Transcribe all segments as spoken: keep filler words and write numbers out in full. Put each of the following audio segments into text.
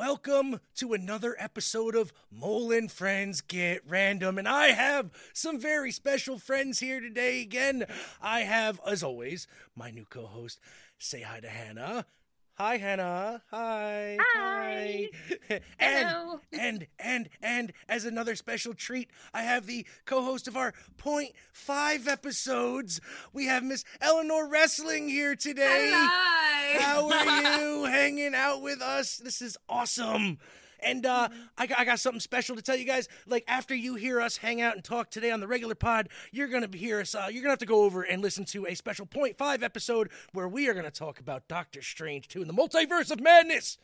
Welcome to another episode of Mole and Friends Get Random, and I have some very special friends here today again. I have, as always, my new co-host. Say hi to Hannah. Hi, Hannah. Hi. Hi. hi. and, Hello. and, and, and, as another special treat, I have the co-host of our point five episodes. We have Miss Eleanor Wrestling here today. Hi. How are you hanging out with us? This is awesome. And uh, I, I got something special to tell you guys. Like, after you hear us hang out and talk today on the regular pod, you're going to hear us. Uh, you're going to have to go over and listen to a special point five episode where we are going to talk about Doctor Strange two and the Multiverse of Madness.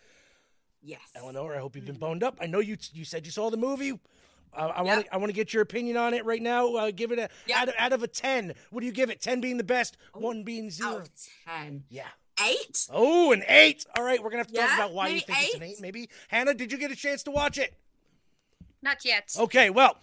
Yes. Eleanor, I hope you've been boned up. I know you you said you saw the movie. Uh, I want to yep. I want to get your opinion on it right now. Uh, give it a yep. out, of, out of a ten. What do you give it? ten being the best, oh, one being zero. Out of ten. Yeah. Eight? Oh, an eight. All right, we're going to have to yeah, talk about why you think eight? It's an eight, maybe. Hannah, did you get a chance to watch it? Not yet. Okay, well,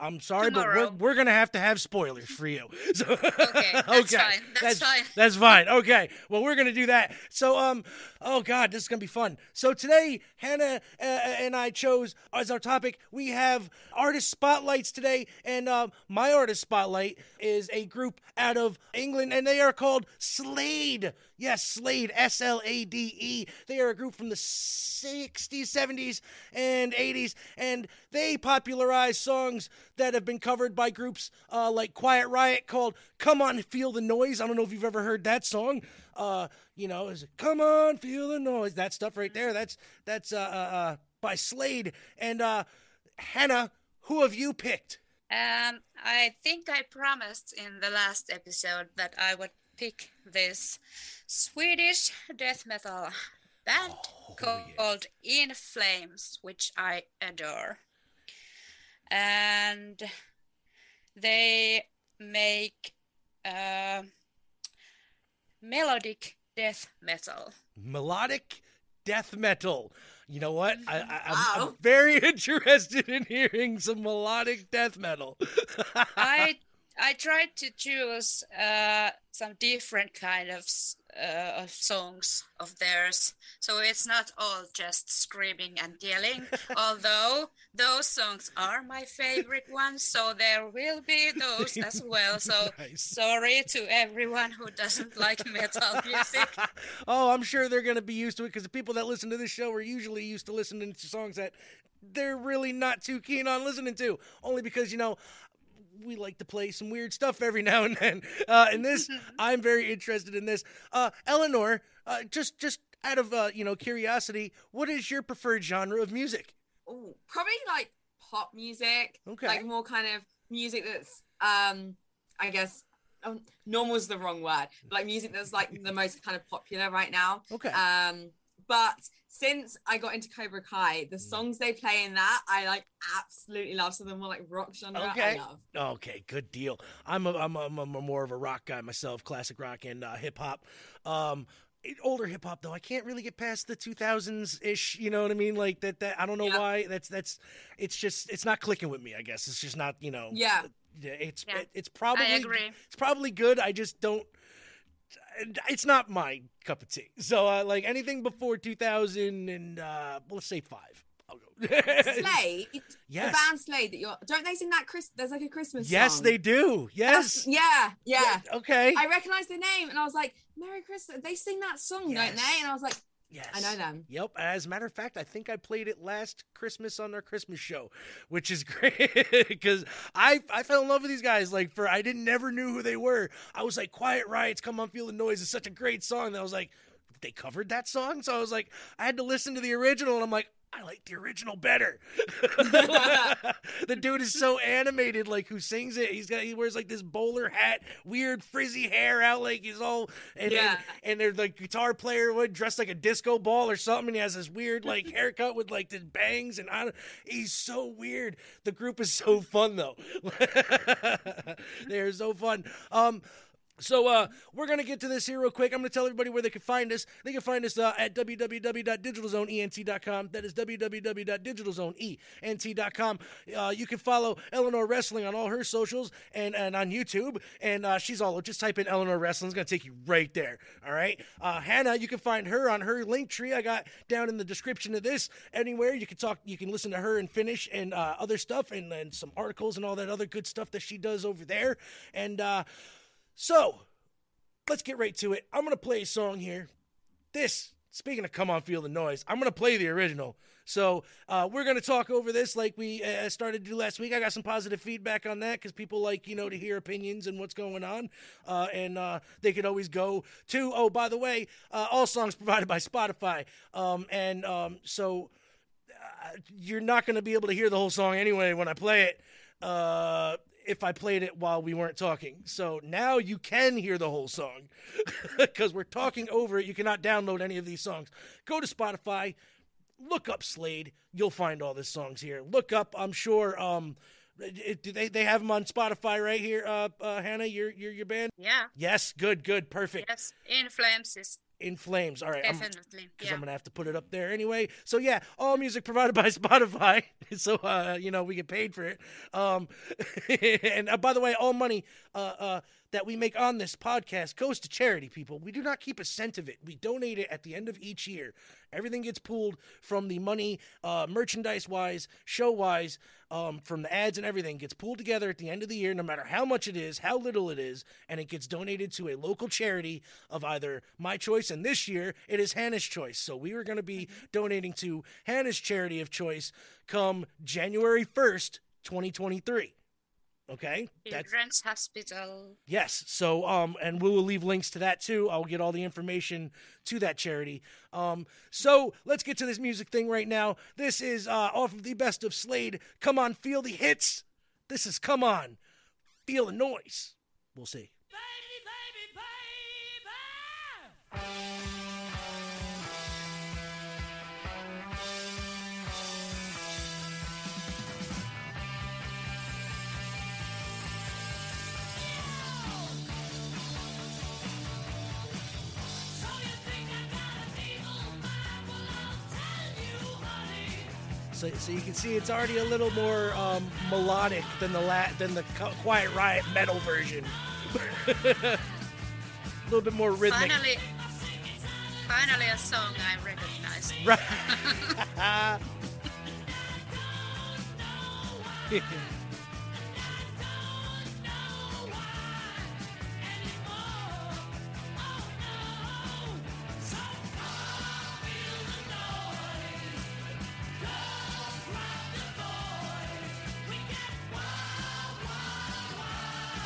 I'm sorry, Tomorrow. but we're, we're going to have to have spoilers for you. So, okay, that's okay. fine. That's, that's fine. That's fine. Okay, well, we're going to do that. So, um, oh, God, this is going to be fun. So today, Hannah uh, and I chose as our topic, we have artist spotlights today. And um, my artist spotlight is a group out of England, and they are called Slade. Yes, Slade, S L A D E. They are a group from the sixties, seventies, and eighties, and they popularized songs that have been covered by groups uh, like Quiet Riot called Come On, Feel the Noise. I don't know if you've ever heard that song. Uh, you know, it's Come On, Feel the Noise. That stuff right there, that's that's uh, uh, by Slade. And uh, Hannah, who have you picked? Um, I think I promised in the last episode that I would pick this Swedish death metal band oh, called yeah. In Flames, which I adore. And they make uh, melodic death metal. Melodic death metal. You know what? I, I, I'm, wow. I'm very interested in hearing some melodic death metal. I I tried to choose uh, some different kind of, uh, of songs of theirs, so it's not all just screaming and yelling, although those songs are my favorite ones, so there will be those as well, so nice. Sorry to everyone who doesn't like metal music. Oh, I'm sure they're going to be used to it, because the people that listen to this show are usually used to listening to songs that they're really not too keen on listening to, only because, you know, we like to play some weird stuff every now and then. Uh, and this, I'm very interested in this. Uh, Eleanor, uh, just just out of uh, you know curiosity, what is your preferred genre of music? Oh, probably like pop music. Okay, like more kind of music that's, um, I guess, um, normal is the wrong word. But like music that's like the most kind of popular right now. Okay. Um, but since I got into Cobra Kai, the songs they play in that, I like absolutely love. So they're more like rock genre. Okay. I love. Okay, good deal. I'm a, I'm a, I'm a more of a rock guy myself, classic rock and uh, hip hop. Um, older hip hop though, I can't really get past the two thousands ish. You know what I mean? Like that. That I don't know yeah. why. That's that's. It's just it's not clicking with me. I guess it's just not. You know. Yeah. It's yeah. It, it's probably I agree. It's probably good. I just don't. It's not my cup of tea. So, uh, like anything before two thousand and uh, well, let's say five. I'll go. Slade, yes. The band Slade that you're. Don't they sing that? Chris, there's like a Christmas. Yes, song. They do. Yes. Yeah, yeah, yeah. Okay. I recognized the name, and I was like, "Merry Christmas." They sing that song, yes. don't they? And I was like. Yes. I know them. Yep. As a matter of fact, I think I played it last Christmas on our Christmas show, which is great because I I fell in love with these guys. Like for I didn't never knew who they were. I was like, Quiet Riot's Come On Feel the Noise is such a great song. And I was like, they covered that song? So I was like, I had to listen to the original and I'm like, I like the original better. The dude is so animated, like who sings it. He's got he wears like this bowler hat, weird frizzy hair out, like he's all and yeah. and, and they're the guitar player would dress like a disco ball or something. And he has this weird like haircut with like the bangs and I don't, he's so weird. The group is so fun though. They're so fun. Um, So uh, we're going to get to this here real quick. I'm going to tell everybody where they can find us. They can find us uh, at w w w dot digital zone e n t dot com. That is w w w dot digital zone e n t dot com. Uh, you can follow Eleanor Wrestling on all her socials and, and on YouTube. And uh, she's all over. Just type in Eleanor Wrestling. It's going to take you right there. All right? Uh, Hannah, you can find her on her link tree. I got down in the description of this. Anywhere you can talk, you can listen to her and Finish and uh, other stuff and, and some articles and all that other good stuff that she does over there. And, uh, So, let's get right to it. I'm going to play a song here. This, speaking of Come On Feel the Noise, I'm going to play the original. So, uh, we're going to talk over this like we uh, started to do last week. I got some positive feedback on that because people like, you know, to hear opinions and what's going on. Uh, and uh, they could always go to, oh, by the way, uh, all songs provided by Spotify. Um, and um, so, uh, you're not going to be able to hear the whole song anyway when I play it. Uh if I played it while we weren't talking. So now you can hear the whole song because we're talking over it. You cannot download any of these songs. Go to Spotify, look up Slade. You'll find all the songs here. Look up, I'm sure, um, it, do they, they have them on Spotify right here, uh, uh, Hannah, your, your, your band? Yeah. Yes, good, good, perfect. Yes, In Flames is... In Flames. All right. Definitely. Because I'm, yeah. I'm going to have to put it up there anyway. So, yeah, all music provided by Spotify. So, uh, you know, we get paid for it. Um, and uh, by the way, all money uh, uh, that we make on this podcast goes to charity, people. We do not keep a cent of it. We donate it at the end of each year. Everything gets pooled from the money, uh, merchandise-wise, show-wise, um, from the ads and everything. Gets pooled together at the end of the year, no matter how much it is, how little it is, and it gets donated to a local charity of either my choice, and this year, it is Hannah's choice. So we are going to be donating to Hannah's charity of choice come January first, twenty twenty-three. Okay? Children's Hospital. Yes. So, um, and we will leave links to that, too. I'll get all the information to that charity. Um, so let's get to this music thing right now. This is uh, off of the best of Slade. Come on, feel the hits. This is Come On, Feel the Noise. We'll see. So, so you can see it's already a little more um, melodic than the la- than the Quiet Riot metal version. A little bit more rhythmic. Finally. Finally, a song I recognize. Right.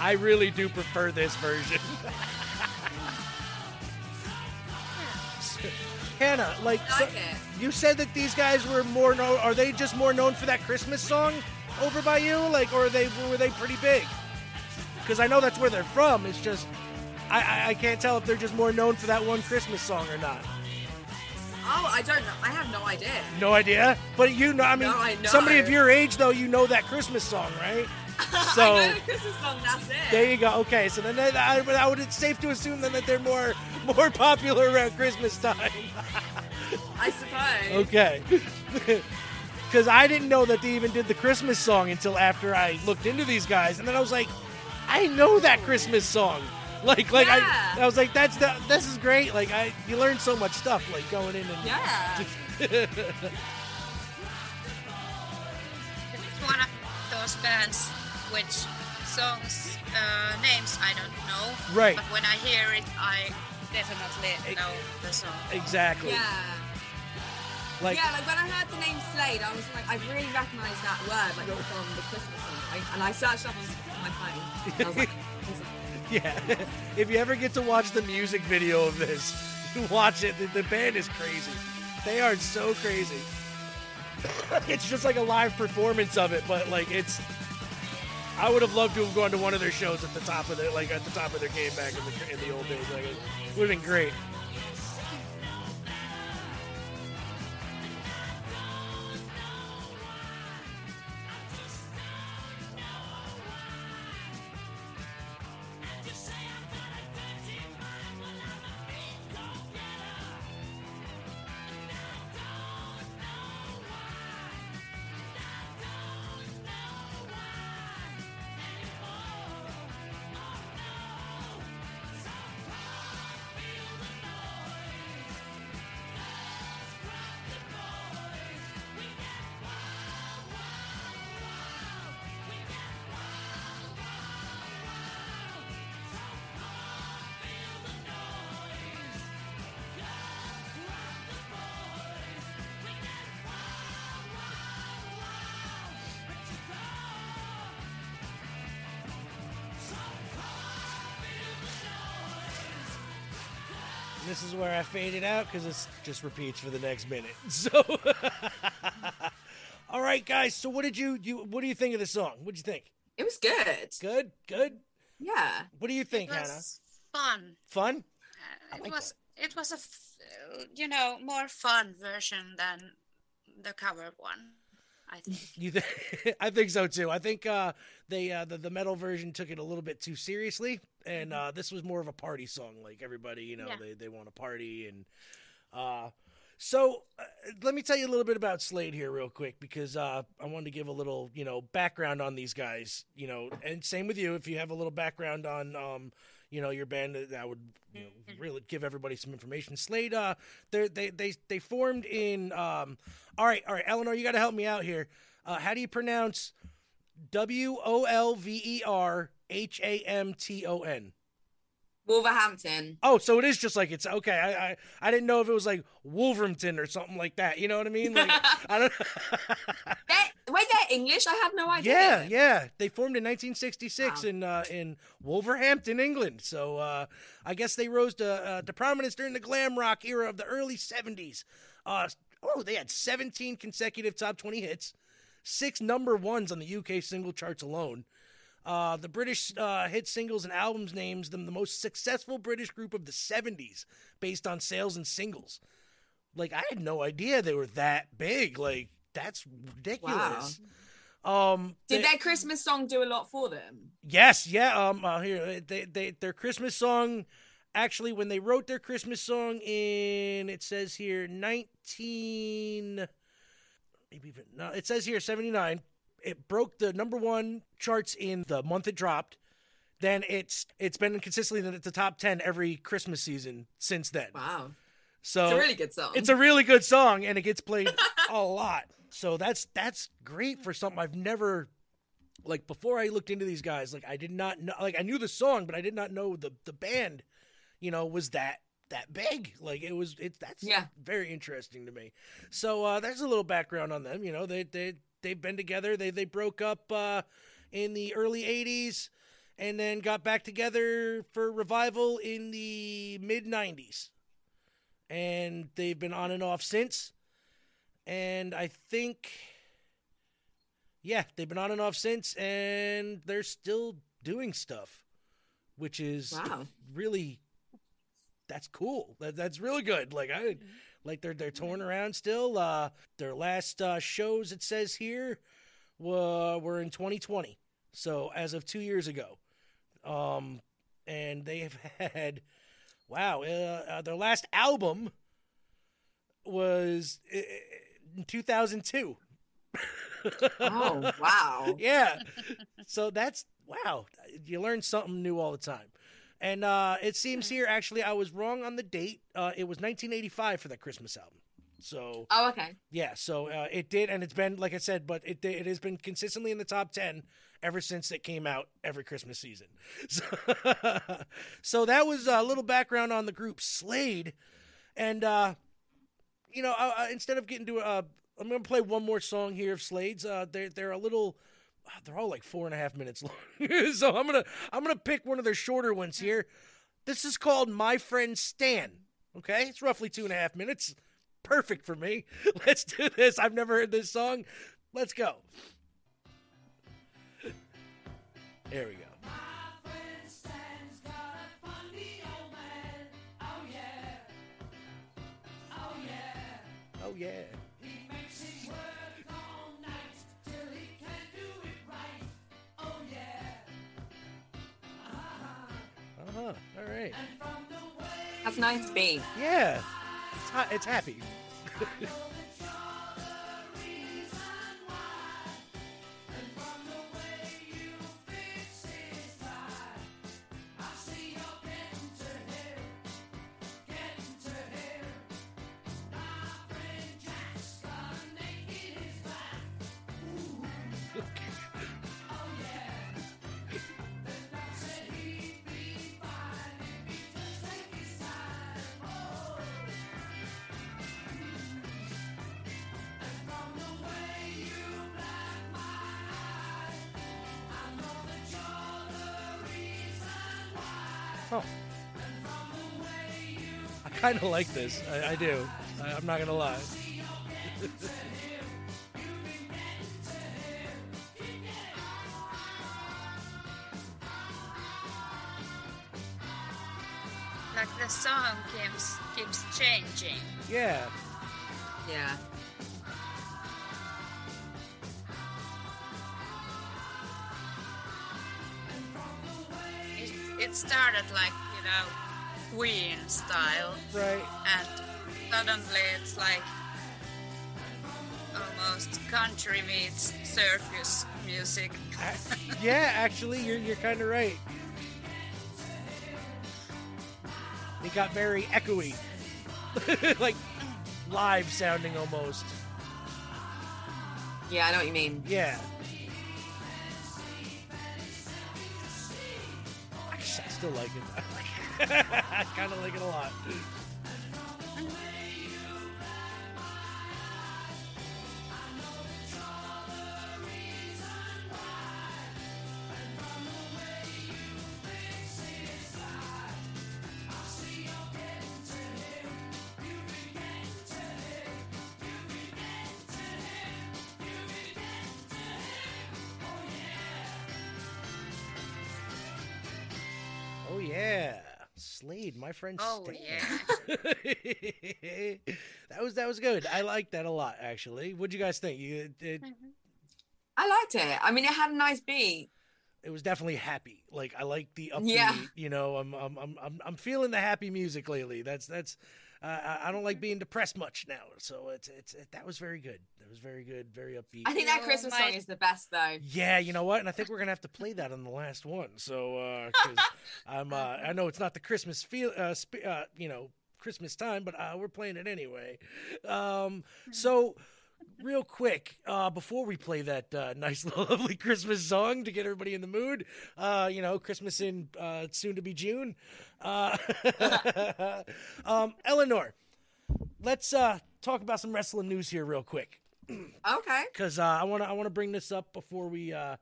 I really do prefer this version. Hannah, like, so, you said that these guys were more known. Are they just more known for that Christmas song over by you? Like, or are they were they pretty big? Because I know that's where they're from. It's just, I, I, I can't tell if they're just more known for that one Christmas song or not. Oh, I don't know. I have no idea. No idea? But you know, I mean, no, I know. Somebody of your age, though, you know that Christmas song, right? So, I know the Christmas song, that's it. There you go. Okay, so then they, I, I would, it's safe to assume then that they're more... more popular around Christmas time. I suppose. Okay. Because I didn't know that they even did the Christmas song until after I looked into these guys. And then I was like, I know that Christmas song. Like, like yeah. I, I was like, that's the, this is great. Like, I, you learn so much stuff, like, going in and... Yeah. It's one of those bands which songs, uh, names, I don't know. Right. But when I hear it, I... definitely know the song. Exactly. Yeah. Like, yeah, like when I heard the name Slade, I was like, I really recognise that word, like from the Christmas song, right? And I searched up on my phone. And I was like, yeah. If you ever get to watch the music video of this, watch it. The, the band is crazy. They are so crazy. It's just like a live performance of it, but like it's. I would have loved to have gone to one of their shows at the top of their, like at the top of their game back in the in the old days. Like it would have been great. This is where I faded out because it just repeats for the next minute. So, all right, guys. So, what did you, you what do you think of the song? What did you think? It was good. Good, good. Yeah. What do you think, Hannah? It was Hannah? Fun. Fun. Uh, it like was. That. It was a, f- you know, more fun version than the cover one. I think. You th- I think so too. I think uh, they uh, the, the metal version took it a little bit too seriously, and uh, this was more of a party song. Like everybody, you know, yeah. they they want to party, and uh, so uh, let me tell you a little bit about Slade here, real quick, because uh, I wanted to give a little, you know, background on these guys, you know, and same with you. If you have a little background on, um, you know, your band, that would, you know, really give everybody some information. Slade, uh, they they they they formed in. Um, All right, all right, Eleanor, you got to help me out here. Uh, how do you pronounce W O L V E R H A M T O N? Wolverhampton. Oh, so it is just like it's okay. I I, I didn't know if it was like Wolverhampton or something like that. You know what I mean? Like, I don't. They're, wait, they're English? I have no idea. Yeah, yeah. They formed in nineteen sixty-six wow. in uh, in Wolverhampton, England. So uh, I guess they rose to uh, to prominence during the glam rock era of the early seventies. Uh, Oh, they had seventeen consecutive top twenty hits, six number ones on the U K single charts alone. Uh, the British uh, hit singles and albums names them the most successful British group of the seventies based on sales and singles. Like, I had no idea they were that big. Like, that's ridiculous. Wow. Um, Did they, their Christmas song do a lot for them? Yes, yeah. Um, uh, here they, they their Christmas song... Actually, when they wrote their Christmas song in, it says here, nineteen, maybe even, no, it says here seventy-nine, it broke the number one charts in the month it dropped. Then it's it's been consistently at the top ten every Christmas season since then. Wow. So it's a really good song. It's a really good song, and it gets played a lot. So that's that's great for something I've never... Like, before I looked into these guys, like, I did not know, like, I knew the song, but I did not know the, the band, you know, was that, that big. Like, it was, it, that's yeah. very interesting to me. So, uh, there's a little background on them, you know, they, they, they've been together. They, they broke up, uh, in the early eighties and then got back together for revival in the mid nineties. And they've been on and off since. And I think... Yeah, they've been on and off since, and they're still doing stuff, which is wow. really, that's cool. That, that's really good. Like I, like they're they're touring around still. Uh, their last uh, shows, it says here, were were in twenty twenty, so as of two years ago, um, and they have had, wow, uh, uh, their last album was in two thousand two. Oh, wow. Yeah. So that's, wow. You learn something new all the time. And uh, it seems here, actually, I was wrong on the date. Uh, it was nineteen eighty-five for that Christmas album. So. Oh, okay. Yeah. So uh, it did. And it's been, like I said, but it it has been consistently in the top ten ever since it came out every Christmas season. So, so that was a little background on the group Slade. And, uh, you know, I, I, instead of getting to a, I'm going to play one more song here of Slade's. Uh, they're, they're a little, they're all like four and a half minutes long. So I'm going to, I'm going to pick one of their shorter ones here. This is called My Friend Stan. Okay. It's roughly two and a half minutes. Perfect for me. Let's do this. I've never heard this song. Let's go. There we go. Oh yeah. He makes him work all night till he can do it right. Oh yeah. Uh-huh. Uh-huh. All right. And from the way that's nice beat. Yeah. It's ha- it's happy. I know that you're the reason why. And from the way you fix his life, I see you're getting to here. Getting to here. kind of like this. I, I do. I, I'm not going to lie. Like the song keeps keeps changing. Yeah. Yeah. It, it started like, you know, Queen style. Right. And suddenly it's like almost country meets circus music. I, yeah, actually, you're you're kind of right. It got very echoey, like live sounding almost. Yeah, I know what you mean. Yeah. Actually, I still like it. I kind of like it a lot. My friend oh, Stan. Yeah. That was that was good. I liked that a lot, actually. What'd you guys think? You, it, mm-hmm. I liked it. I mean, it had a nice beat. It was definitely happy. Like I like the upbeat. Yeah. You know, I'm I'm I'm I'm I'm feeling the happy music lately. That's that's. Uh, I don't like being depressed much now. So it's it's it, that was very good. That was very good. Very upbeat. I think that Christmas oh, my... song is the best though. Yeah, you know what? And I think we're gonna have to play that on the last one. So uh, cause I'm uh, I know it's not the Christmas feel. Uh, sp- uh, you know, Christmas time, but uh, we're playing it anyway. Um, so. Real quick, uh, before we play that uh, nice, lovely Christmas song to get everybody in the mood, uh, you know, Christmas in uh, soon to be June. Uh, um, Eleanor, let's uh, talk about some wrestling news here, real quick. Okay. Because uh, I want to, I want to bring this up before we, uh,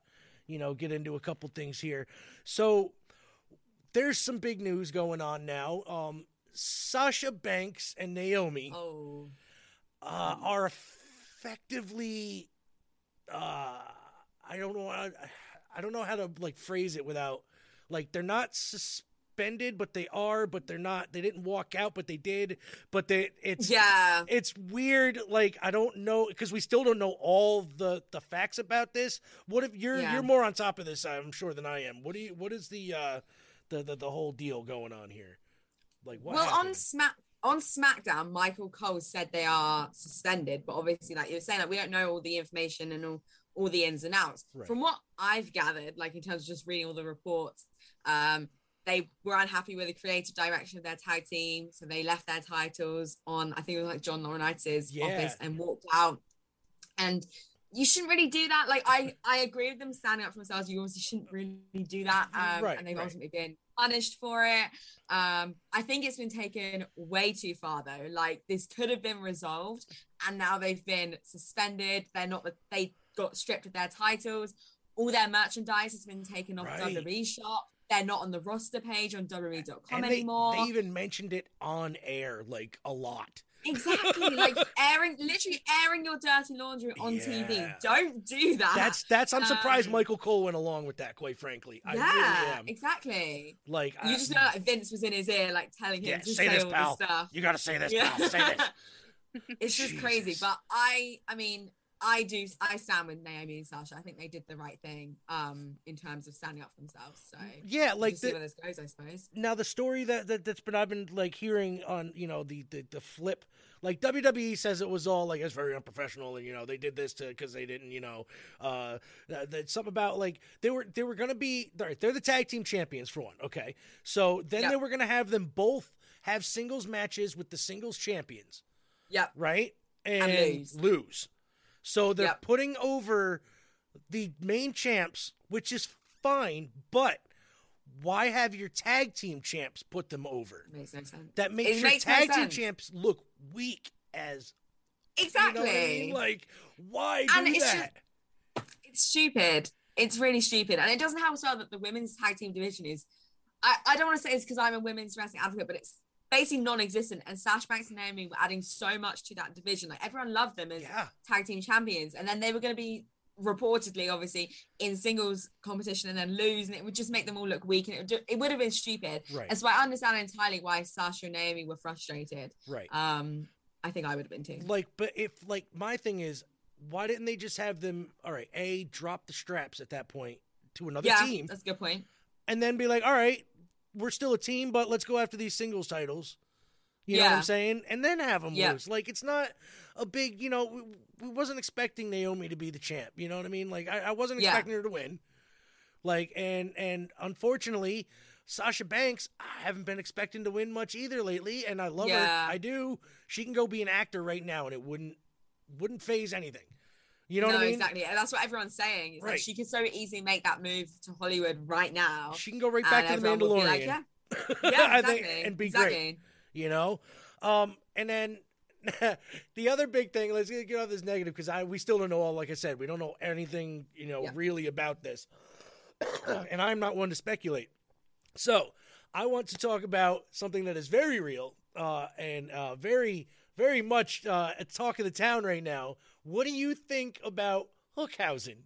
you know, get into a couple things here. So there's some big news going on now. Um, Sasha Banks and Naomi oh. uh, are. A Effectively, uh, I don't know. I, I don't know how to like phrase it without like they're not suspended, but they are. But they're not. They didn't walk out, but they did. But they. It's yeah. It's weird. Like I don't know because we still don't know all the, the facts about this. What if you're yeah. you're more on top of this? I'm sure than I am. What do you? What is the uh, the, the the whole deal going on here? Like what? Well, happened? on Smack. On SmackDown, Michael Cole said they are suspended, but obviously, like you were saying, like, we don't know all the information and all, all the ins and outs. Right. From what I've gathered, like in terms of just reading all the reports, um, they were unhappy with the creative direction of their tag team, so they left their titles on, I think it was like John Laurinaitis' yeah. office and walked out. And you shouldn't really do that. Like I, I agree with them standing up for themselves. You obviously shouldn't really do that, um, right, and they've right. ultimately been punished for it. um I think it's been taken way too far though. Like this could have been resolved, and now they've been suspended. They're not they got stripped of their titles. All their merchandise has been taken off right. the W W E shop. They're not on the roster page on W W E dot com they, anymore. They even mentioned it on air like a lot. Exactly, like airing, literally airing your dirty laundry on yeah. T V. Don't do that. That's that's. I'm surprised um, Michael Cole went along with that. Quite frankly, I yeah, really am. Exactly. Like you I, just know, like, Vince was in his ear, like telling him yeah, to say, say this, all pal. This stuff. You got to say this, yeah. pal. Say this. It's just Jesus. Crazy, but I, I mean, I do. I stand with Naomi and Sasha. I think they did the right thing, um, in terms of standing up for themselves. So yeah, like the, see where this goes, I suppose. Now the story that, that that's been I've been like hearing on you know the the, the flip. Like W W E says it was all like it's very unprofessional and you know they did this to because they didn't you know uh that something about like they were they were gonna be they're, they're the tag team champions for one okay so then yep. they were gonna have them both have singles matches with the singles champions yeah right and, and lose. lose so they're yep. putting over the main champs, which is fine, but why have your tag team champs put them over? Makes no sense. That makes it your makes tag no team champs look weak as exactly. You know what I mean? Like why and do it's that? Stu- it's stupid. It's really stupid, and it doesn't help as well that the women's tag team division is. I, I don't want to say it's because I'm a women's wrestling advocate, but it's basically non-existent, and Sasha Banks and Naomi were adding so much to that division. Like, everyone loved them as yeah. tag team champions, and then they were going to be reportedly, obviously, in singles competition and then lose, and it would just make them all look weak, and it would, do, it would have been stupid. Right. And so I understand entirely why Sasha and Naomi were frustrated. Right. Um, I think I would have been too. Like, but if, like, my thing is, why didn't they just have them, all right, A, drop the straps at that point to another yeah, team? Yeah, that's a good point. And then be like, all right, we're still a team, but let's go after these singles titles. You yeah. know what I'm saying? And then have them yeah. lose. Like, it's not a big, you know, we, we wasn't expecting Naomi to be the champ. You know what I mean? Like, I, I wasn't expecting yeah. her to win. Like, and and unfortunately, Sasha Banks, I haven't been expecting to win much either lately, and I love yeah. her. I do. She can go be an actor right now, and it wouldn't wouldn't phase anything. You know no, what I mean? Exactly. And that's what everyone's saying. It's right. like she could so easily make that move to Hollywood right now. She can go right back to The Mandalorian. Like, yeah, yeah exactly. I think, and be exactly. great. You know? Um, and then the other big thing, let's get off this negative, because I we still don't know all, like I said, we don't know anything, you know, yeah. really about this. And I'm not one to speculate. So I want to talk about something that is very real uh, and uh, very, very much uh, a talk of the town right now. What do you think about Hookhausen?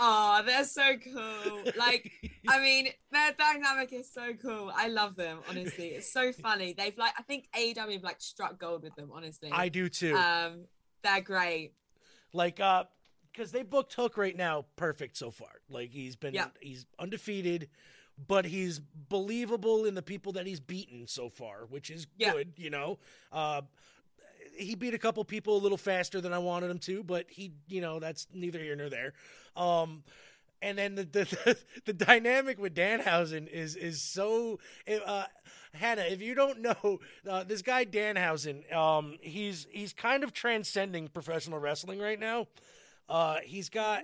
Oh, they're so cool. Like, I mean, their dynamic is so cool. I love them, honestly. It's so funny. They've like, I think A E W have like struck gold with them, honestly. I do too. Um, they're great. Like, uh, because they booked Hook right now, perfect so far. Like, he's been, yep. he's undefeated, but he's believable in the people that he's beaten so far, which is yep. good, you know. Uh, He beat a couple people a little faster than I wanted him to, but he, you know, that's neither here nor there. Um, and then the, the, the, the dynamic with Danhausen is, is so, uh, Hannah, if you don't know, uh, this guy Danhausen, um, he's, he's kind of transcending professional wrestling right now. Uh, he's got,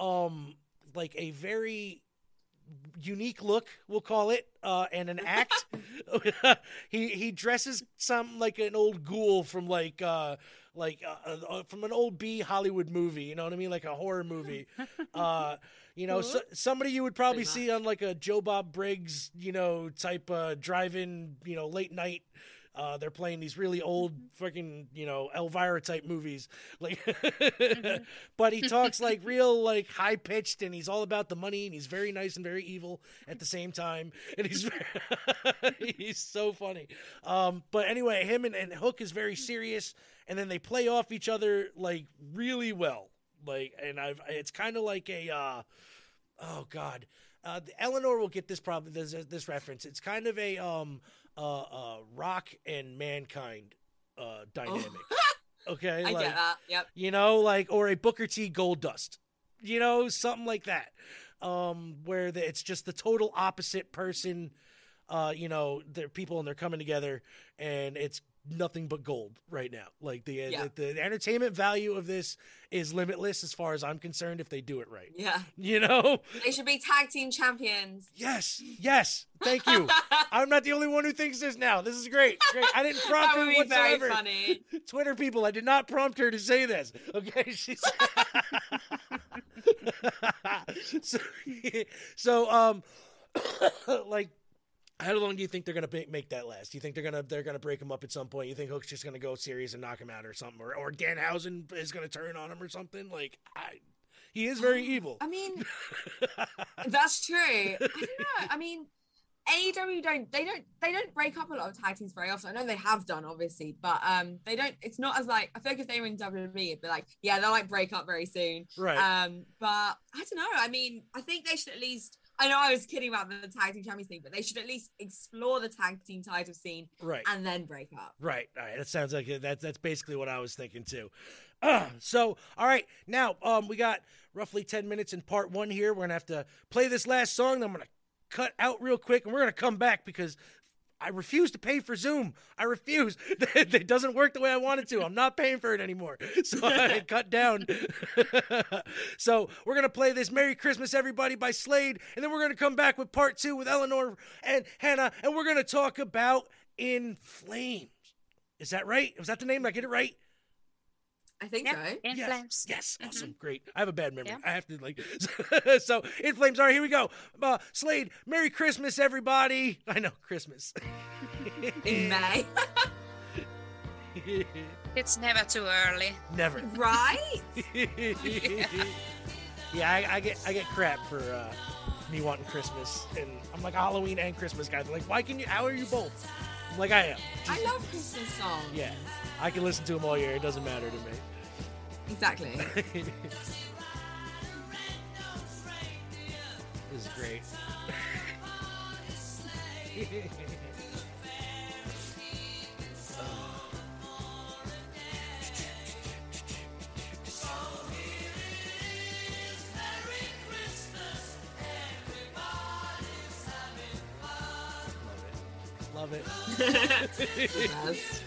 um, like a very unique look, we'll call it, uh, and an act. he he dresses some like an old ghoul from like uh like uh, uh, from an old B Hollywood movie, you know what I mean, like a horror movie. Uh, you know, so, somebody you would probably see on like a Joe Bob Briggs, you know, type uh, drive-in, you know, late night. Uh, they're playing these really old freaking, you know, Elvira type movies. Like, mm-hmm. But he talks like real, like high pitched, and he's all about the money, and he's very nice and very evil at the same time. And he's, very, he's so funny. Um, but anyway, him and, and Hook is very serious, and then they play off each other like really well. Like, and I've, it's kind of like a, uh, oh God, uh, Eleanor will get this problem. This, this reference. It's kind of a, um, Uh, uh, Rock and Mankind uh, dynamic. Oh. Okay, I like, get that. Yep. You know, like, or a Booker T Goldust. You know, something like that, um, where the, it's just the total opposite person. Uh, you know, they're people and they're coming together, and it's nothing but gold right now. Like the, yeah. the the entertainment value of this is limitless, as far as I'm concerned, if they do it right. Yeah, you know, they should be tag team champions. Yes, yes. Thank you. I'm not the only one who thinks this now. This is great. Great. I didn't prompt her whatsoever. Very funny. Twitter people, I did not prompt her to say this. Okay, she's. so, so um, like. How long do you think they're gonna make that last? Do you think they're gonna they're gonna break him up at some point? You think Hook's just gonna go serious and knock him out or something, or or Danhausen is gonna turn on him or something? Like, I, he is very um, evil. I mean, that's true. I don't know. I mean, A E W don't they don't they don't break up a lot of tag teams very often. I know they have done, obviously, but um, they don't. It's not as like, I feel like if they were in W W E, it'd be like, yeah, they'll like break up very soon. Right. Um, but I don't know. I mean, I think they should at least. I know I was kidding about the tag team champions thing, but they should at least explore the tag team title scene, right. and then break up. Right. All right. That sounds like it. That, that's basically what I was thinking too. Uh, so, all right. Now, um, we got roughly ten minutes in part one here. We're going to have to play this last song. Then I'm going to cut out real quick, and we're going to come back because I refuse to pay for Zoom. I refuse. It doesn't work the way I want it to. I'm not paying for it anymore. So I cut down. So we're going to play this Merry Christmas, Everybody by Slade. And then we're going to come back with part two with Eleanor and Hannah. And we're going to talk about In Flames. Is that right? Was that the name? Did I get it right? I think yep. so. In yes. Flames. Yes. Mm-hmm. Awesome. Great. I have a bad memory. Yeah. I have to like. So In Flames. All right, here we go. Uh, Slade. Merry Christmas, everybody. I know Christmas. In May. It's never too early. Never. Right? yeah. yeah I, I get I get crap for uh, me wanting Christmas, and I'm like Halloween and Christmas guys. They're like, why can you? How are you both? I'm like I am. Just, I love Christmas songs. Yeah, I can listen to them all year. It doesn't matter to me. Exactly. This is great. Love it. Yes.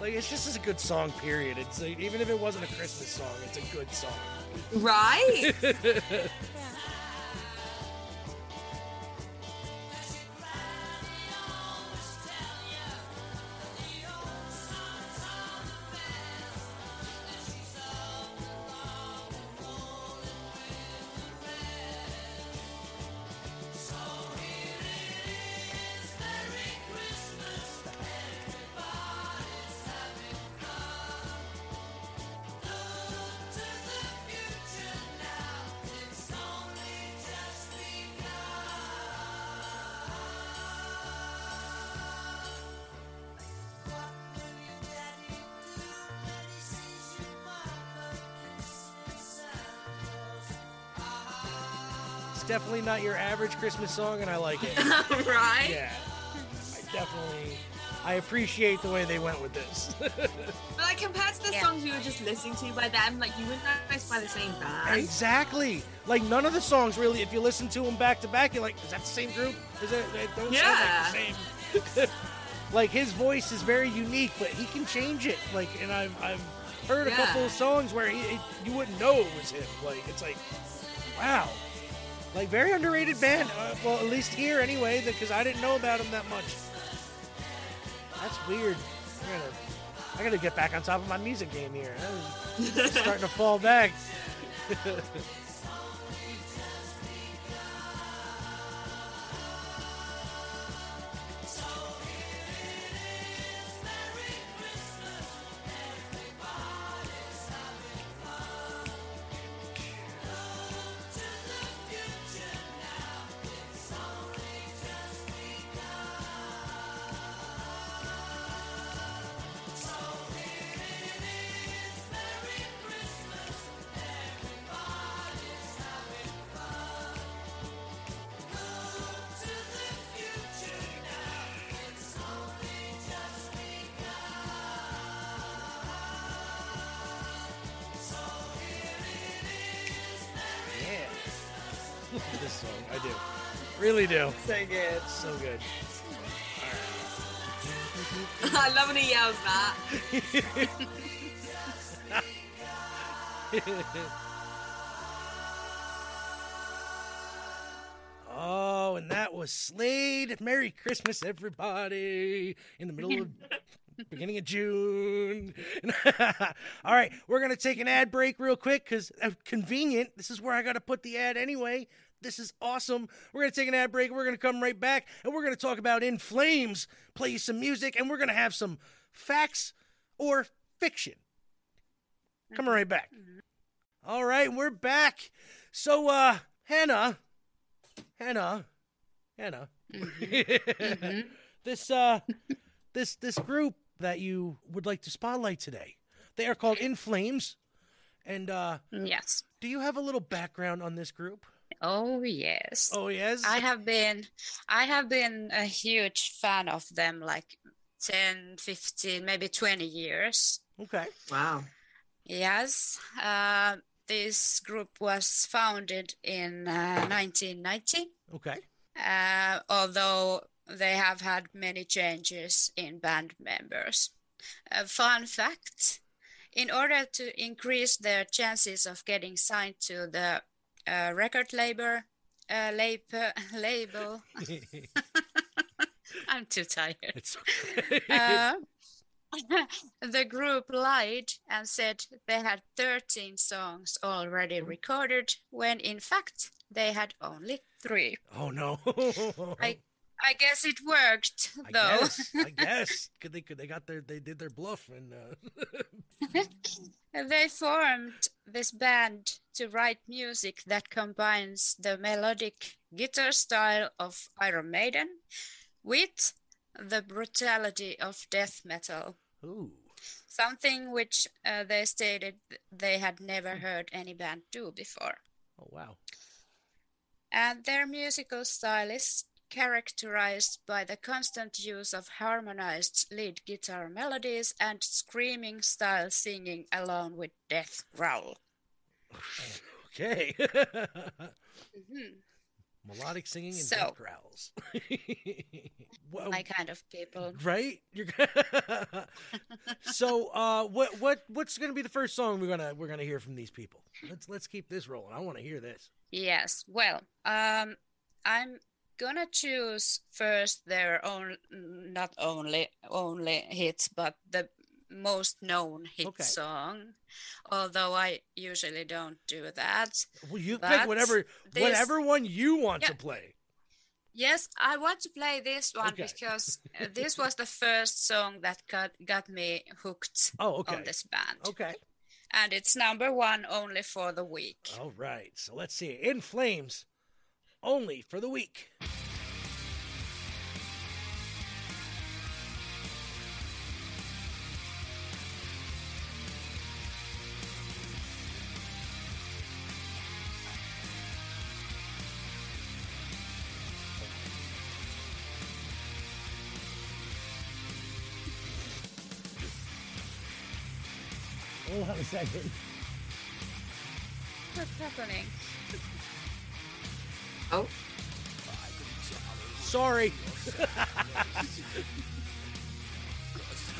Like it's just it's a good song. Period. It's like, even if it wasn't a Christmas song, it's a good song. Right. Yeah. Definitely not your average Christmas song, and I like it. Right? Yeah. I definitely, I appreciate the way they went with this. But like compared to the yeah. songs we were just listening to by them, like you wouldn't recognize by the same band. Exactly. Like none of the songs really, if you listen to them back to back, you're like, is that the same group? Is it? They don't yeah. sound like the same. Like his voice is very unique, but he can change it. Like, and I've I've heard yeah. a couple of songs where he it, you wouldn't know it was him. Like it's like, wow. Like, very underrated band. Uh, well, at least here, anyway, because I didn't know about them that much. That's weird. I gotta, I gotta get back on top of my music game here. I'm starting to fall back. This song, I do, really do. So good, so good. Right. I love when he yells that. Oh, and that was Slade. Merry Christmas, everybody! In the middle of beginning of June. All right, we're gonna take an ad break real quick because uh, convenient. This is where I gotta put the ad anyway. This is awesome. We're going to take an ad break. We're going to come right back, and we're going to talk about In Flames, play some music, and we're going to have some facts or fiction. Coming right back. All right, we're back. So, uh, Hannah, Hannah, Hannah, mm-hmm. this, uh, this, this group that you would like to spotlight today, they are called In Flames. And, uh, yes. Do you have a little background on this group? Oh yes. Oh yes. I have been I have been a huge fan of them like ten, fifteen, maybe twenty years. Okay. Wow. Yes. Uh, this group was founded in uh, nineteen ninety. Okay. Uh, although they have had many changes in band members. A fun fact in order to increase their chances of getting signed to the uh, record label. Uh, lab- label. I'm too tired. It's okay. uh, the group lied and said they had thirteen songs already recorded, when in fact they had only three. Oh no! I I guess it worked though. I guess, I guess. Could they could they got their they did their bluff and uh... They formed this band to write music that combines the melodic guitar style of Iron Maiden with the brutality of death metal. Ooh. Something which uh, they stated they had never heard any band do before. Oh, wow. And their musical style is characterized by the constant use of harmonized lead guitar melodies and screaming style singing along with death growl. Okay. Mm-hmm. Melodic singing and so, death growls. Well, my kind of people, right? You're... So, uh, what what what's going to be the first song we're gonna we're gonna hear from these people? Let's let's keep this rolling. I want to hear this. Yes. Well, um, I'm gonna choose first their own, not only only hits, but the most known hit okay. song. Although I usually don't do that. Well, you pick whatever this, whatever one you want yeah. to play. Yes, I want to play this one okay. because this was the first song that got got me hooked oh, okay. on this band. Okay. And it's number one only for the week. All right. So let's see. In Flames, only for the week. Hold on a second. What's happening? Oh. Sorry.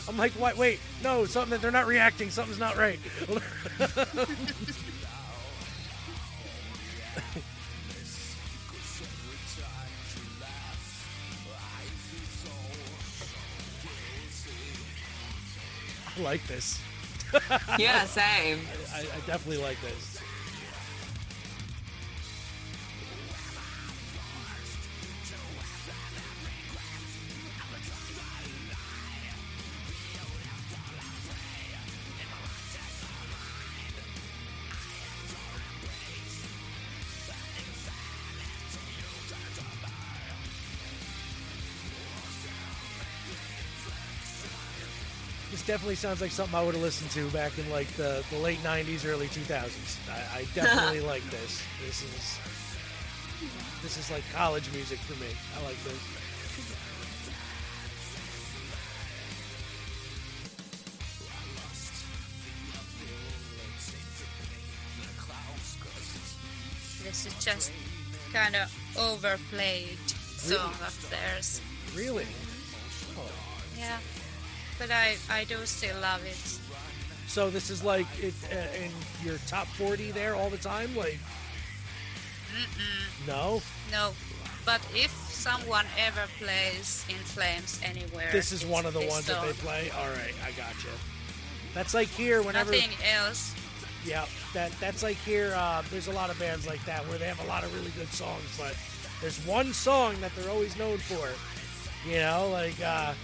I'm like, what? Wait, no, something. They're not reacting. Something's not right. I like this. Yeah, same. I, I definitely like this. Definitely sounds like something I would have listened to back in like the, the late nineties, early two thousands. I, I definitely like this. This is this is like college music for me. I like this. This is just kind of overplayed song of theirs. Really? Oh. Yeah. But I, I do still love it. So this is like it, uh, in your top forty there all the time? Like, Mm-mm. No? No. But if someone ever plays In Flames anywhere... This is one of the ones song. that they play? All right, I gotcha. That's like here whenever... Nothing else. Yeah, that that's like here. Uh, there's a lot of bands like that where they have a lot of really good songs, but there's one song that they're always known for. You know, like... Uh,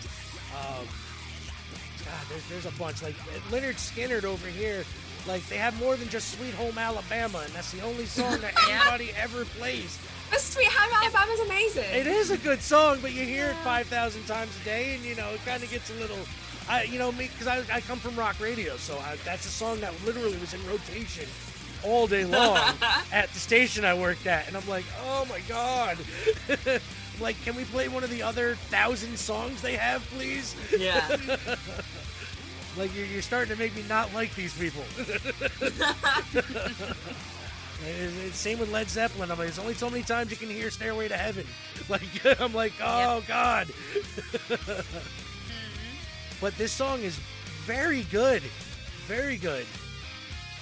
um, God, there's, there's a bunch. Like Lynyrd Skynyrd over here, like they have more than just Sweet Home Alabama, and that's the only song that anybody ever plays. But Sweet Home Alabama is amazing. It is a good song, but you hear yeah. it five thousand times a day, and you know it kind of gets a little. I, you know, me because I, I come from rock radio, so I, that's a song that literally was in rotation all day long at the station I worked at, and I'm like, oh my god. Like, can we play one of the other thousand songs they have, please? Yeah. Like, you're, you're starting to make me not like these people. It's same with Led Zeppelin. I'm like, there's only so many times you can hear Stairway to Heaven. Like, I'm like, oh, yep. God. Mm-hmm. But this song is very good. very good.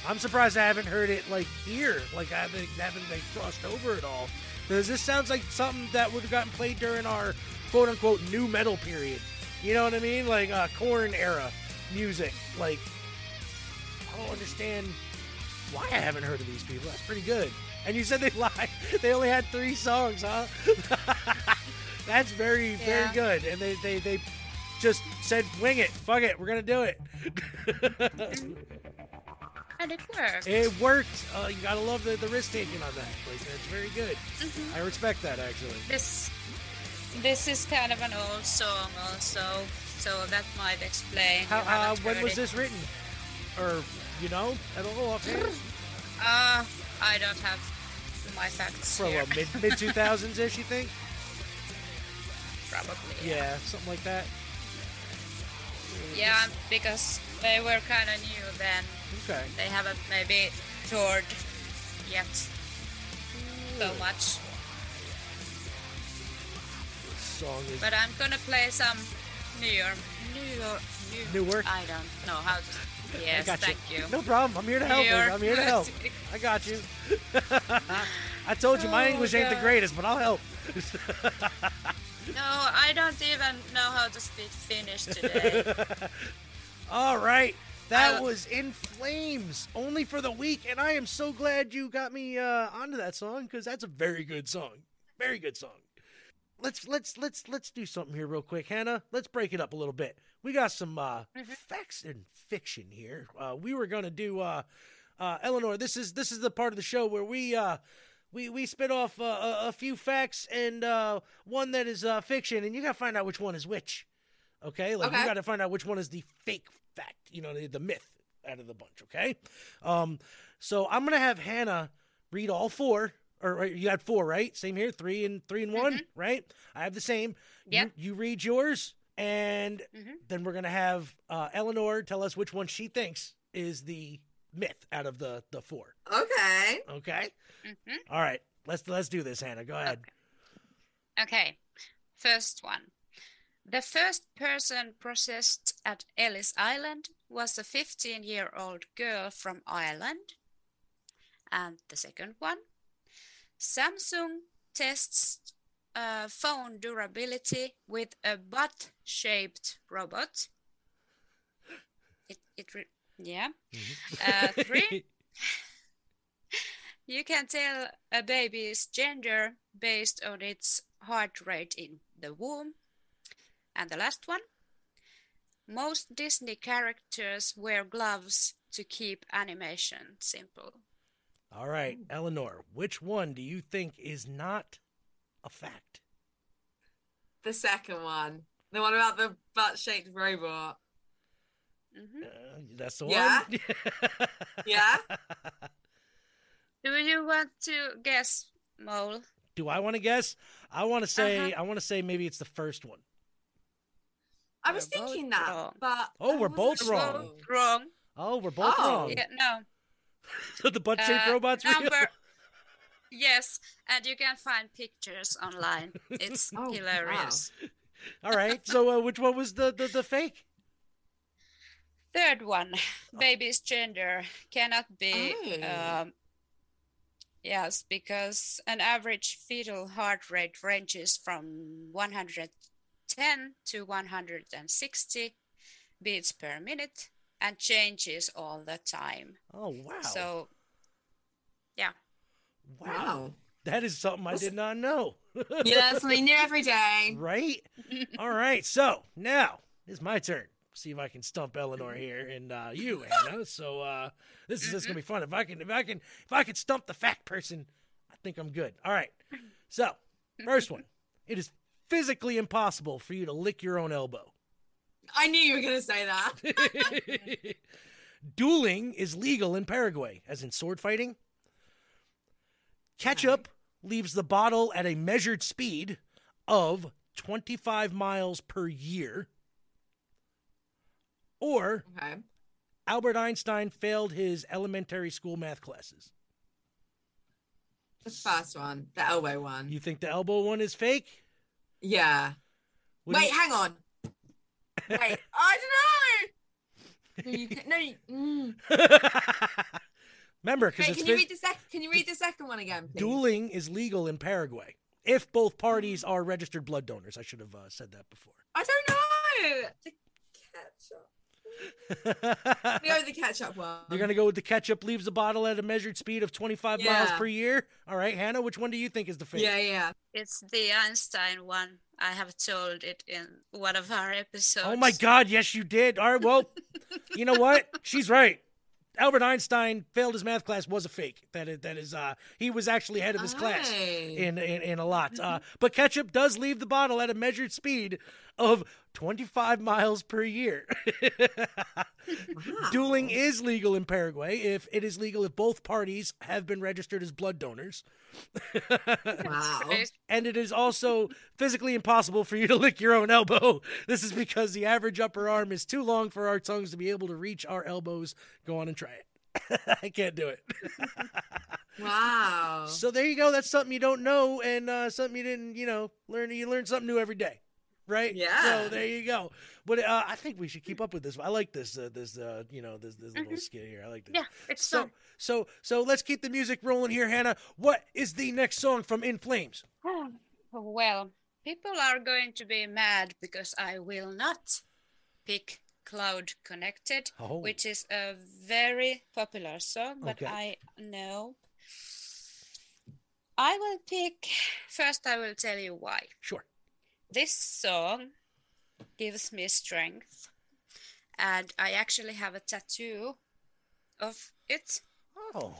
I'm surprised I haven't heard it like here, like I haven't, haven't they crossed over at all. Because this sounds like something that would have gotten played during our quote unquote new metal period. You know what I mean? Like uh, Korn era music. Like, I don't understand why I haven't heard of these people. That's pretty good. And you said they lied. They only had three songs, huh? That's very, yeah. very good. And they, they, they just said, wing it. Fuck it. We're going to do it. And it worked. It worked. Uh, you got to love the, the risk taking on that. Like, that's very good. Mm-hmm. I respect that, actually. This this is kind of an old song also, so that might explain. How, uh, when was it. this written? Or, you know, at all? Uh, I don't have my facts From here. What, mid, mid-two thousands-ish, you think? Probably. Yeah. yeah, something like that. Yeah, because they were kind of new then. Okay. They haven't maybe toured yet so much. This song is... But I'm gonna play some New York, New York, New, New York. I don't know how to. Yes, thank you. you. No problem. I'm here to help. You. I'm here to help. I got you. I told you my oh, English God. ain't the greatest, but I'll help. No, I don't even know how to speak Finnish today. All right. That was In Flames, only for the week, and I am so glad you got me uh, onto that song, because that's a very good song, very good song. Let's let's let's let's do something here real quick, Hannah. Let's break it up a little bit. We got some uh, mm-hmm. facts and fiction here. Uh, we were gonna do uh, uh, Eleanor. This is this is the part of the show where we uh, we we spit off uh, a, a few facts and uh, one that is uh, fiction, and you gotta find out which one is which. Okay, like okay. you gotta find out which one is the fake fact, you know, the, the myth out of the bunch. Okay. Um, so I'm going to have Hannah read all four, or, or you had four, right? Same here. Three and three and one, mm-hmm. right? I have the same. Yep. You, you read yours. And mm-hmm. then we're going to have uh, Eleanor tell us which one she thinks is the myth out of the, the four. Okay. Okay. Mm-hmm. All right. Let's, let's do this, Hannah. Go ahead. Okay. okay. First one. The first person processed at Ellis Island was a fifteen-year-old girl from Ireland. And the second one, Samsung tests uh, phone durability with a butt-shaped robot. It, it, re- yeah. Mm-hmm. Uh, three, you can tell a baby's gender based on its heart rate in the womb. And the last one, most Disney characters wear gloves to keep animation simple. All right, Eleanor, which one do you think is not a fact? The second one. The one about the butt-shaped robot. Mm-hmm. Uh, that's the yeah. one? yeah. Do you want to guess, Mole? Do I want to guess? I want to say, uh-huh. I want to say maybe it's the first one. I was we're thinking that, wrong. but... Oh, we're both wrong. wrong. Oh, we're both oh. wrong. Yeah, no. So the butt-shaped uh, robot's number... real? Yes, and you can find pictures online. It's oh, hilarious. Wow. All right, so uh, which one was the, the, the fake? Third one. Oh. Baby's gender cannot be... Oh. Um, yes, because an average fetal heart rate ranges from one hundred ten to one hundred sixty beats per minute and changes all the time. Oh, wow. So, yeah. Wow. wow. That is something I did not know. Yeah, that's something new every day. Right? All right. So, now it's my turn. See if I can stump Eleanor here and uh, you, Anna. So, uh, this is just going to be fun. If I can, if I can, if I can stump the fact person, I think I'm good. All right. So, first one. It is physically impossible for you to lick your own elbow. I knew you were going to say that. Dueling is legal in Paraguay, as in sword fighting. Ketchup okay. leaves the bottle at a measured speed of twenty-five miles per year. Or okay. Albert Einstein failed his elementary school math classes. The first one, the elbow one. You think the elbow one is fake? Yeah. Would Wait, you... hang on. Wait, I No, you can't. No, you, mm. Remember, because hey, can, sec- can you read the second one again, please? Dueling is legal in Paraguay if both parties are registered blood donors. I should have uh, said that before. I don't know. The ketchup. We go with the ketchup one. You're going to go with the ketchup leaves the bottle at a measured speed of twenty-five yeah. miles per year. All right, Hannah, which one do you think is the favorite? Yeah, yeah. It's the Einstein one. I have told it in one of our episodes. Oh, my God. Yes, you did. All right. Well, you know what? She's right. Albert Einstein failed his math class was a fake. That is, that is uh, he was actually head of his Aye. class in, in, in a lot. Uh, but ketchup does leave the bottle at a measured speed of twenty-five miles per year. Wow. Dueling is legal in Paraguay if it is legal if both parties have been registered as blood donors. Wow. And it is also physically impossible for you to lick your own elbow. This is because the average upper arm is too long for our tongues to be able to reach our elbows. Go on and try it. I can't do it. Wow. So there you go. That's something you don't know and uh, something you didn't, you know, learn. You learn something new every day. Right? Yeah. So there you go. But uh, I think we should keep up with this. I like this, uh, this, uh, you know, this, this little mm-hmm. skit here. I like this. Yeah, it's so fun. So, so let's keep the music rolling here, Hannah. What is the next song from In Flames? Oh, well, people are going to be mad because I will not pick Cloud Connected, oh. which is a very popular song, but okay. I know. I will pick, first I will tell you why. Sure. This song gives me strength, and I actually have a tattoo of it. Oh.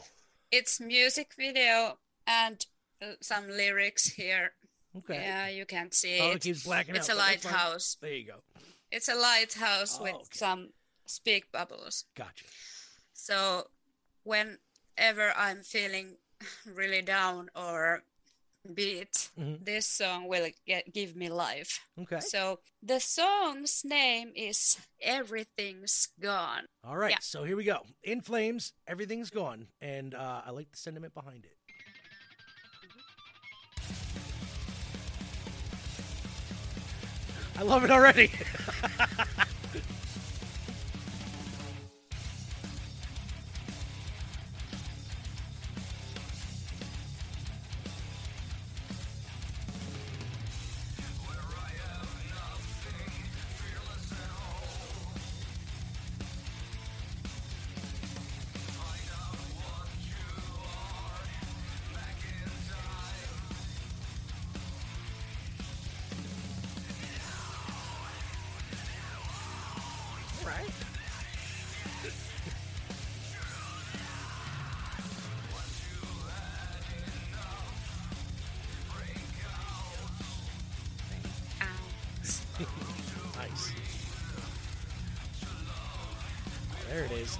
It's music video and uh, some lyrics here. Okay. Yeah, you can't see oh, it. It keeps blacking it's out. It's a lighthouse. There you go. It's a lighthouse oh, with okay. some speak bubbles. Gotcha. So whenever I'm feeling really down or beat, mm-hmm. this song will get, give me life. Okay. So the song's name is Everything's Gone. All right. Yeah. So here we go. In Flames, Everything's Gone. And uh, I like the sentiment behind it. Mm-hmm. I love it already. Nice. There it is.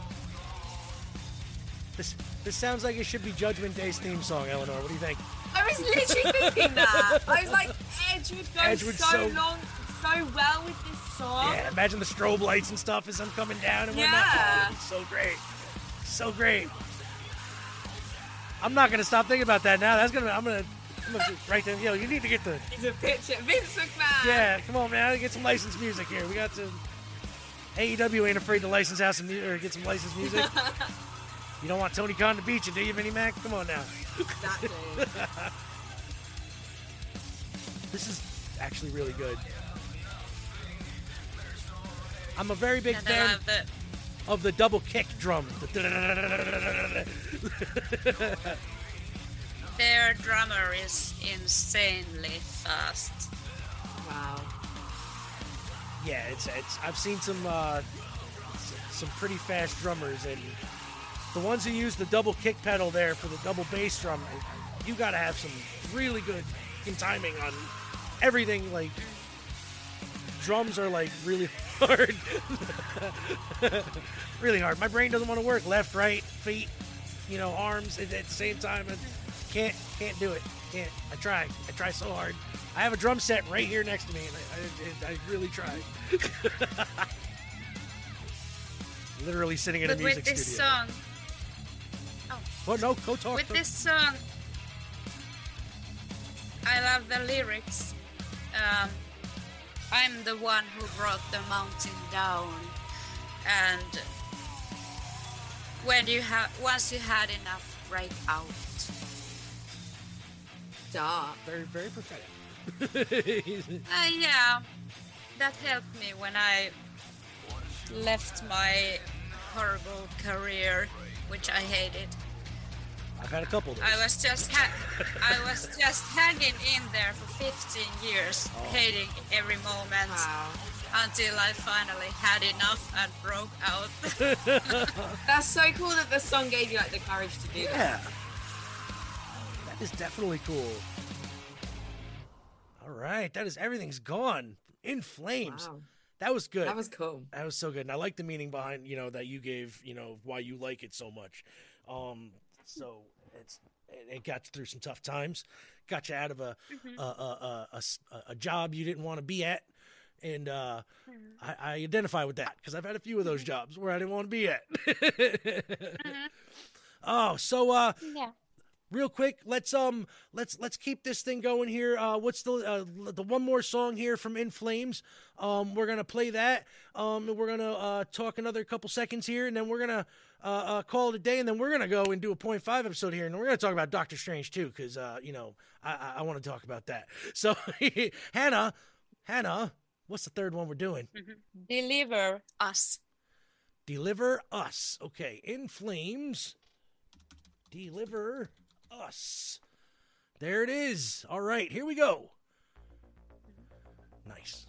This this sounds like it should be Judgment Day's theme song, Eleanor. What do you think? I was literally thinking that. I was like, Edge would go Edge would so, so long, so well with this song. Yeah, imagine the strobe lights and stuff as I'm coming down and whatnot. Yeah. Oh, so great. So great. I'm not gonna stop thinking about that now. That's gonna I'm gonna right there, yo, you need to get the. He's a picture, Vince McMahon. Yeah, come on, man, get some licensed music here. We got to. A E W ain't afraid to license out some music or get some licensed music. You don't want Tony Khan to beat you, do you, Vinnie Mac? Come on now. Exactly. This is actually really good. I'm a very big and fan of the double kick drum. Their drummer is insanely fast. Wow. Yeah, it's it's. I've seen some uh, some pretty fast drummers, and the ones who use the double kick pedal there for the double bass drum, you got to have some really good timing on everything. Like drums are like really hard, really hard. My brain doesn't want to work. Left, right, feet, you know, arms at, at the same time. And, Can't can't do it. Can't. I try. I try so hard. I have a drum set right here next to me, and I, I, I really try. Literally sitting in but a music with this studio. Song. Oh. oh no, go talk. With go. This song, I love the lyrics. Um, I'm the one who brought the mountain down. and when you have once you had enough, right out. Duh. Very, very prophetic. uh, yeah, that helped me when I left my horrible career, which I hated. I've had a couple of those. I was just ha- I was just hanging in there for fifteen years, oh. hating every moment, wow. until I finally had enough and broke out. That's so cool that the song gave you like the courage to do yeah. that. Yeah, that is definitely cool. All right, that is Everything's Gone, In Flames. Wow. That was good. That was cool. That was so good, and I like the meaning behind, you know, that you gave, you know, why you like it so much. Um, so it's it got you through some tough times, got you out of a mm-hmm. a, a, a, a, a job you didn't want to be at, and uh, mm-hmm. I, I identify with that because I've had a few of those jobs where I didn't want to be at. mm-hmm. Oh, so uh, yeah. Real quick, let's um, let's let's keep this thing going here. Uh, what's the uh, the one more song here from In Flames? Um, we're gonna play that. Um, and we're gonna uh, talk another couple seconds here, and then we're gonna uh, uh call it a day, and then we're gonna go and do a point five episode here, and we're gonna talk about Doctor Strange too, because uh, you know, I I, I want to talk about that. So Hannah, Hannah, what's the third one we're doing? Mm-hmm. Deliver Us. Deliver Us. Okay, In Flames. Deliver Us. There it is. All right, here we go. Nice.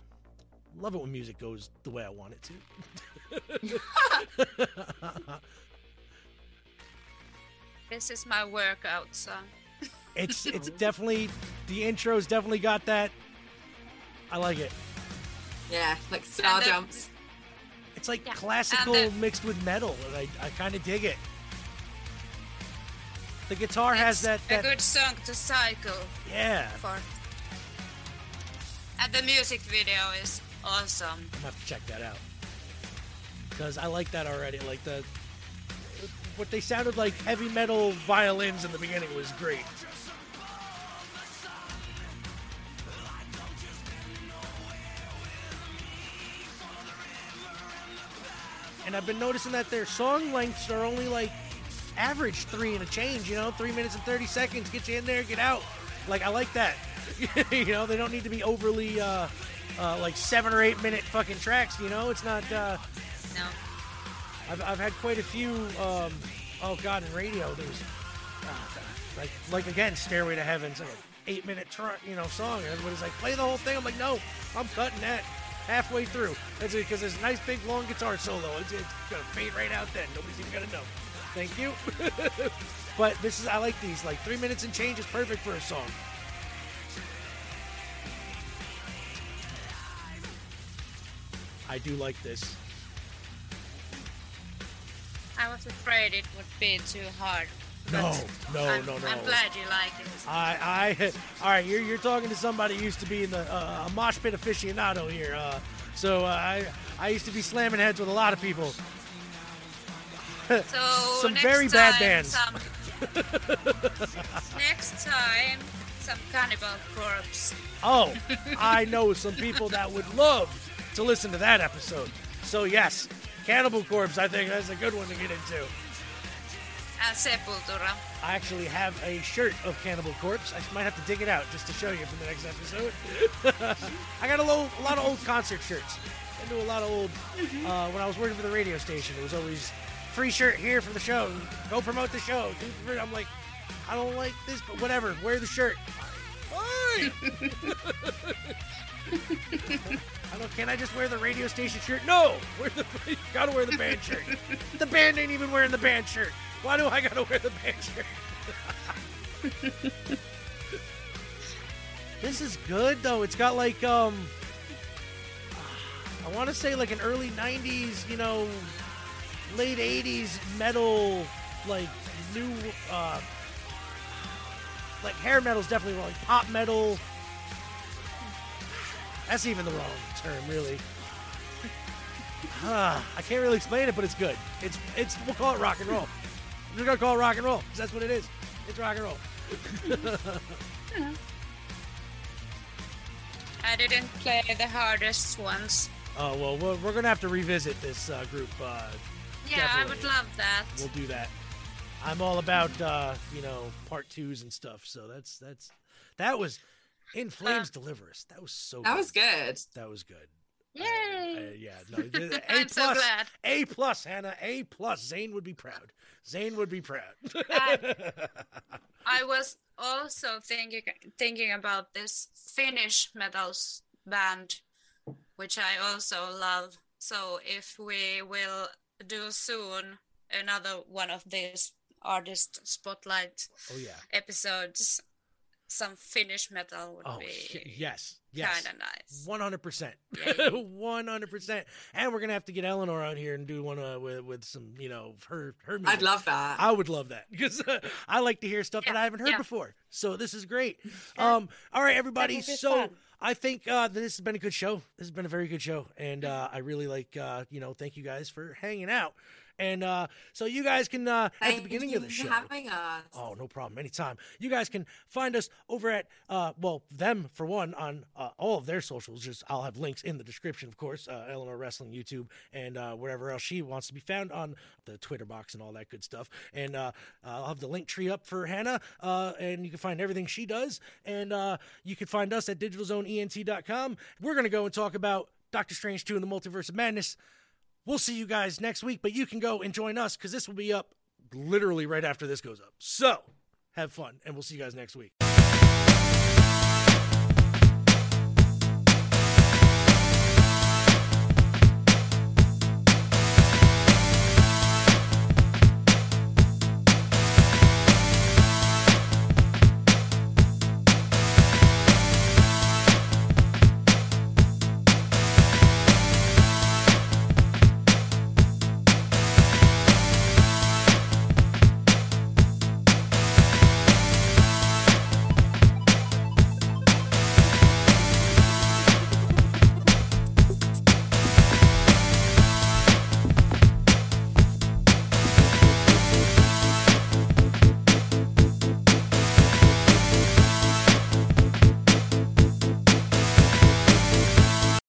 Love it when music goes the way I want it to. This is my workout song. It's it's definitely, the intro's definitely got that. I like it. Yeah, like star then, jumps. It's like yeah. classical then, mixed with metal, and I, I kind of dig it. The guitar it's has that, that... a good song to cycle yeah. for. And the music video is awesome. I'm gonna have to check that out. Because I like that already. Like the... What they sounded like heavy metal violins in the beginning was great. And I've been noticing that their song lengths are only like average three and a change, you know, three minutes and thirty seconds. Get you in there, get out. Like I like that. You know, they don't need to be overly uh, uh, like seven or eight minute fucking tracks. You know, it's not. Uh, no. I've I've had quite a few. Um, oh God, in radio there's uh, like like again, Stairway to Heaven's like an eight minute tr- you know song, and everybody's like play the whole thing. I'm like no, I'm cutting that halfway through. That's it because there's a nice big long guitar solo. It's, it's gonna fade right out then. Nobody's even gonna know. Thank you. But this is, I like these. Like three minutes and change is perfect for a song. I do like this. I was afraid it would be too hard. No, no, I'm, no, no. I'm glad you like it. I, I, all right, you're, you're talking to somebody who used to be in the uh, a mosh pit aficionado here. Uh, so uh, I, I used to be slamming heads with a lot of people. So some next very time, bad bands. Some, next time, some Cannibal Corpse. Oh, I know some people that would love to listen to that episode. So yes, Cannibal Corpse, I think that's a good one to get into. And Sepultura. I actually have a shirt of Cannibal Corpse. I might have to dig it out just to show you for the next episode. I got a, low, a lot of old concert shirts. I do a lot of old, uh, when I was working for the radio station, it was always... free shirt here for the show. Go promote the show. I'm like, I don't like this, but whatever. Wear the shirt. Fine. I don't. Can I just wear the radio station shirt? No. Wear the. You gotta wear the band shirt. The band ain't even wearing the band shirt. Why do I gotta wear the band shirt? This is good though. It's got like um. I want to say like an early nineties, you know. Late eighties metal, like new, uh, like hair metal is definitely wrong. Like pop metal, that's even the wrong term, really. uh, I can't really explain it, but it's good. It's it's we'll call it rock and roll. We're gonna call it rock and roll because that's what it is. It's rock and roll. I didn't play the hardest ones. Uh, well, we're, we're going to have to revisit this uh, group. Uh, yeah, definitely. I would love that. We'll do that. I'm all about, uh, you know, part twos and stuff. So that's, that's, that was In Flames uh, Deliver Us. That was so that good. That was good. That was good. Yay. I, I, yeah. No, A I'm plus, so glad. A plus, Hannah. A plus. Zane would be proud. Zane would be proud. I, I was also thinking, thinking about this Finnish metal band, which I also love. So if we will do soon another one of these artist spotlight oh, yeah. episodes, some Finnish metal would oh, be yes, yes. kind of nice. one hundred percent. Yeah. one hundred percent. And we're going to have to get Eleanor out here and do one uh, with, with some, you know, her, her music. I'd love that. I would love that because uh, I like to hear stuff yeah. that I haven't heard yeah. before. So this is great. Yeah. Um, all right, everybody. So fun. I think uh, this has been a good show. This has been a very good show. And uh, I really like, uh, you know, thank you guys for hanging out. And uh, so you guys can, uh, at the beginning of the show, having us. Oh, no problem. Anytime. You guys can find us over at, uh, well, them for one on uh, all of their socials. Just I'll have links in the description, of course, uh, Eleanor Wrestling, YouTube, and uh, wherever else she wants to be found on the Twitter box and all that good stuff. And uh, I'll have the link tree up for Hannah, uh, and you can find everything she does. And uh, you can find us at digital zone E N T dot com. We're going to go and talk about Doctor Strange two and the Multiverse of Madness. We'll see you guys next week, but you can go and join us because this will be up literally right after this goes up. So have fun, and we'll see you guys next week.